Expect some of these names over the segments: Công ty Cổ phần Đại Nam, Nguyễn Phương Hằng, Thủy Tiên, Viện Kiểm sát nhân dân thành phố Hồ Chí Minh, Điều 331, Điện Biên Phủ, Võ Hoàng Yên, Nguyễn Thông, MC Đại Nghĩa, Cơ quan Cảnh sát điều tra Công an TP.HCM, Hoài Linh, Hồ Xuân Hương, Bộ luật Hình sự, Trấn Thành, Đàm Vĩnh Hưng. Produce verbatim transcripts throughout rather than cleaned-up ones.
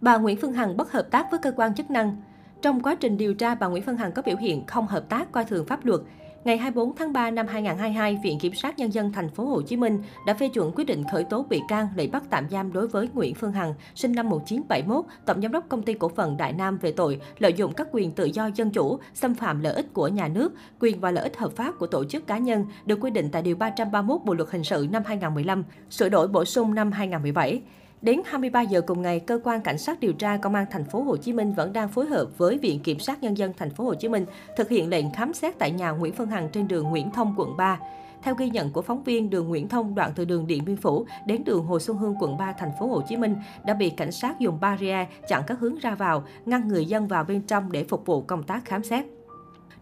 bà Nguyễn Phương Hằng bất hợp tác với cơ quan chức năng. Trong quá trình điều tra, bà Nguyễn Phương Hằng có biểu hiện không hợp tác, coi thường pháp luật. Ngày hai mươi tư tháng ba năm hai nghìn không trăm hai mươi hai, Viện Kiểm sát nhân dân thành phố Hồ Chí Minh đã phê chuẩn quyết định khởi tố bị can, lệnh bắt tạm giam đối với Nguyễn Phương Hằng, sinh năm một nghìn chín trăm bảy mươi mốt, tổng giám đốc Công ty Cổ phần Đại Nam về tội lợi dụng các quyền tự do dân chủ, xâm phạm lợi ích của nhà nước, quyền và lợi ích hợp pháp của tổ chức cá nhân được quy định tại Điều ba trăm ba mươi mốt Bộ luật Hình sự năm hai nghìn không trăm mười lăm, sửa đổi bổ sung năm hai nghìn không trăm mười bảy. Đến hai mươi ba giờ cùng ngày, Cơ quan Cảnh sát điều tra Công an thành phố Hồ Chí Minh vẫn đang phối hợp với Viện Kiểm sát nhân dân thành phố Hồ Chí Minh thực hiện lệnh khám xét tại nhà Nguyễn Phương Hằng trên đường Nguyễn Thông, quận ba. Theo ghi nhận của phóng viên, đường Nguyễn Thông đoạn từ đường Điện Biên Phủ đến đường Hồ Xuân Hương, quận ba, thành phố Hồ Chí Minh đã bị cảnh sát dùng barrier chặn các hướng ra vào, ngăn người dân vào bên trong để phục vụ công tác khám xét.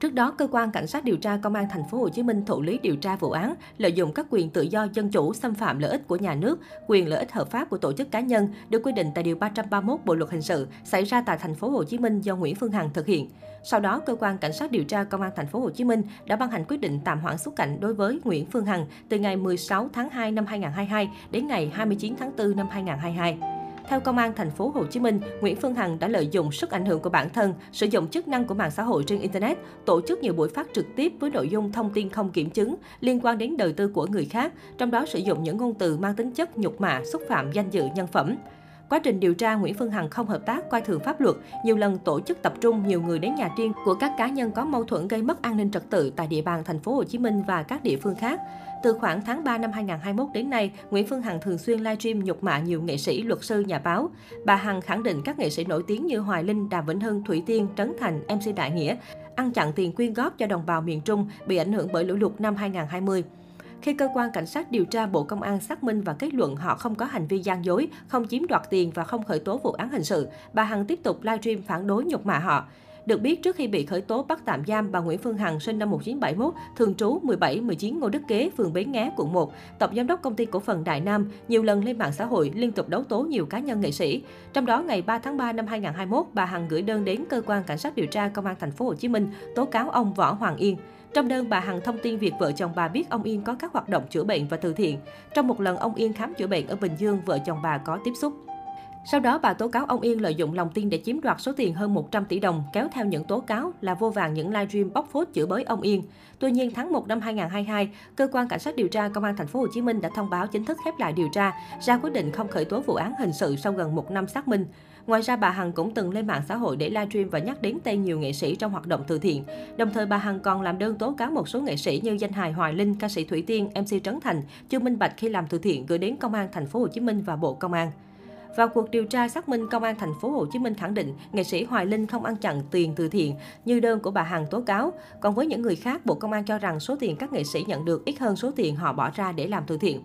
Trước đó, Cơ quan Cảnh sát điều tra Công an thành phố Hồ Chí Minh thụ lý điều tra vụ án lợi dụng các quyền tự do dân chủ, xâm phạm lợi ích của nhà nước, quyền lợi ích hợp pháp của tổ chức cá nhân được quy định tại Điều ba trăm ba mươi mốt Bộ luật Hình sự xảy ra tại thành phố Hồ Chí Minh do Nguyễn Phương Hằng thực hiện. Sau đó, Cơ quan Cảnh sát điều tra Công an thành phố Hồ Chí Minh đã ban hành quyết định tạm hoãn xuất cảnh đối với Nguyễn Phương Hằng từ ngày mười sáu tháng hai năm hai nghìn không trăm hai mươi hai đến ngày hai mươi chín tháng tư năm hai nghìn không trăm hai mươi hai. Theo Công an thành phố Hồ Chí Minh, Nguyễn Phương Hằng đã lợi dụng sức ảnh hưởng của bản thân, sử dụng chức năng của mạng xã hội trên internet, tổ chức nhiều buổi phát trực tiếp với nội dung thông tin không kiểm chứng liên quan đến đời tư của người khác, trong đó sử dụng những ngôn từ mang tính chất nhục mạ, xúc phạm danh dự nhân phẩm. Quá trình điều tra, Nguyễn Phương Hằng không hợp tác, coi thường pháp luật, nhiều lần tổ chức tập trung nhiều người đến nhà riêng của các cá nhân có mâu thuẫn gây mất an ninh trật tự tại địa bàn thành phố Hồ Chí Minh và các địa phương khác. Từ khoảng tháng ba năm hai nghìn không trăm hai mươi mốt đến nay, Nguyễn Phương Hằng thường xuyên livestream nhục mạ nhiều nghệ sĩ, luật sư, nhà báo. Bà Hằng khẳng định các nghệ sĩ nổi tiếng như Hoài Linh, Đàm Vĩnh Hưng, Thủy Tiên, Trấn Thành, em xê Đại Nghĩa ăn chặn tiền quyên góp cho đồng bào miền Trung bị ảnh hưởng bởi lũ lụt năm hai nghìn không trăm hai mươi. Khi Cơ quan Cảnh sát điều tra Bộ Công an xác minh và kết luận họ không có hành vi gian dối, không chiếm đoạt tiền và không khởi tố vụ án hình sự, bà Hằng tiếp tục livestream phản đối nhục mạ họ. Được biết, trước khi bị khởi tố bắt tạm giam, bà Nguyễn Phương Hằng sinh năm một nghìn chín trăm bảy mươi mốt, thường trú mười bảy mười chín Ngô Đức Kế, phường Bến Nghé, quận một, tổng giám đốc Công ty Cổ phần Đại Nam, nhiều lần lên mạng xã hội liên tục đấu tố nhiều cá nhân nghệ sĩ. Trong đó, ngày ba tháng ba năm hai nghìn không trăm hai mươi mốt, bà Hằng gửi đơn đến Cơ quan Cảnh sát điều tra Công an thành phố Hồ Chí Minh tố cáo ông Võ Hoàng Yên. Trong đơn, bà Hằng thông tin việc vợ chồng bà biết ông Yên có các hoạt động chữa bệnh và từ thiện. Trong một lần ông Yên khám chữa bệnh ở Bình Dương, vợ chồng bà có tiếp xúc. Sau đó, bà tố cáo ông Yên lợi dụng lòng tin để chiếm đoạt số tiền hơn một trăm tỷ đồng, kéo theo những tố cáo là vô vàn những livestream bóc phốt chửi bới ông Yên. Tuy nhiên, tháng một năm hai nghìn không trăm hai mươi hai, Cơ quan Cảnh sát điều tra Công an thành phố Hồ Chí Minh đã thông báo chính thức khép lại điều tra, ra quyết định không khởi tố vụ án hình sự sau gần một năm xác minh. Ngoài ra, bà Hằng cũng từng lên mạng xã hội để livestream và nhắc đến tên nhiều nghệ sĩ trong hoạt động từ thiện. Đồng thời, bà Hằng còn làm đơn tố cáo một số nghệ sĩ như danh hài Hoài Linh, ca sĩ Thủy Tiên, em xê Trấn Thành chưa minh bạch khi làm từ thiện, gửi đến Công an thành phố Hồ Chí Minh và Bộ Công an. Vào cuộc điều tra xác minh, Công an thành phố Hồ Chí Minh khẳng định nghệ sĩ Hoài Linh không ăn chặn tiền từ thiện như đơn của bà Hằng tố cáo. Còn với những người khác, Bộ Công an cho rằng số tiền các nghệ sĩ nhận được ít hơn số tiền họ bỏ ra để làm từ thiện.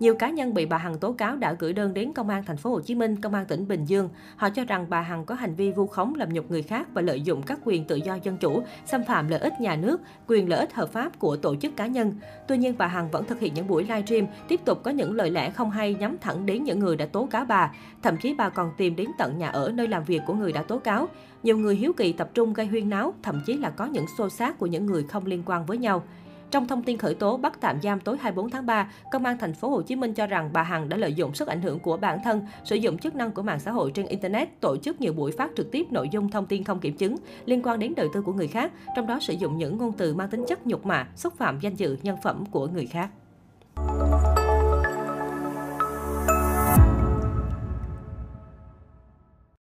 Nhiều cá nhân bị bà Hằng tố cáo đã gửi đơn đến Công an thành phố Hồ Chí Minh, Công an tỉnh Bình Dương. Họ cho rằng bà Hằng có hành vi vu khống, làm nhục người khác và lợi dụng các quyền tự do dân chủ, xâm phạm lợi ích nhà nước, quyền lợi ích hợp pháp của tổ chức cá nhân. Tuy nhiên, bà Hằng vẫn thực hiện những buổi livestream, tiếp tục có những lời lẽ không hay nhắm thẳng đến những người đã tố cáo bà. Thậm chí bà còn tìm đến tận nhà ở, nơi làm việc của người đã tố cáo. Nhiều người hiếu kỳ tập trung gây huyên náo, thậm chí là có những xô xát của những người không liên quan với nhau. Trong thông tin khởi tố bắt tạm giam tối hai mươi tư tháng ba, Công an thành phố Hồ Chí Minh cho rằng bà Hằng đã lợi dụng sức ảnh hưởng của bản thân, sử dụng chức năng của mạng xã hội trên internet, tổ chức nhiều buổi phát trực tiếp nội dung thông tin không kiểm chứng liên quan đến đời tư của người khác, trong đó sử dụng những ngôn từ mang tính chất nhục mạ, xúc phạm danh dự nhân phẩm của người khác.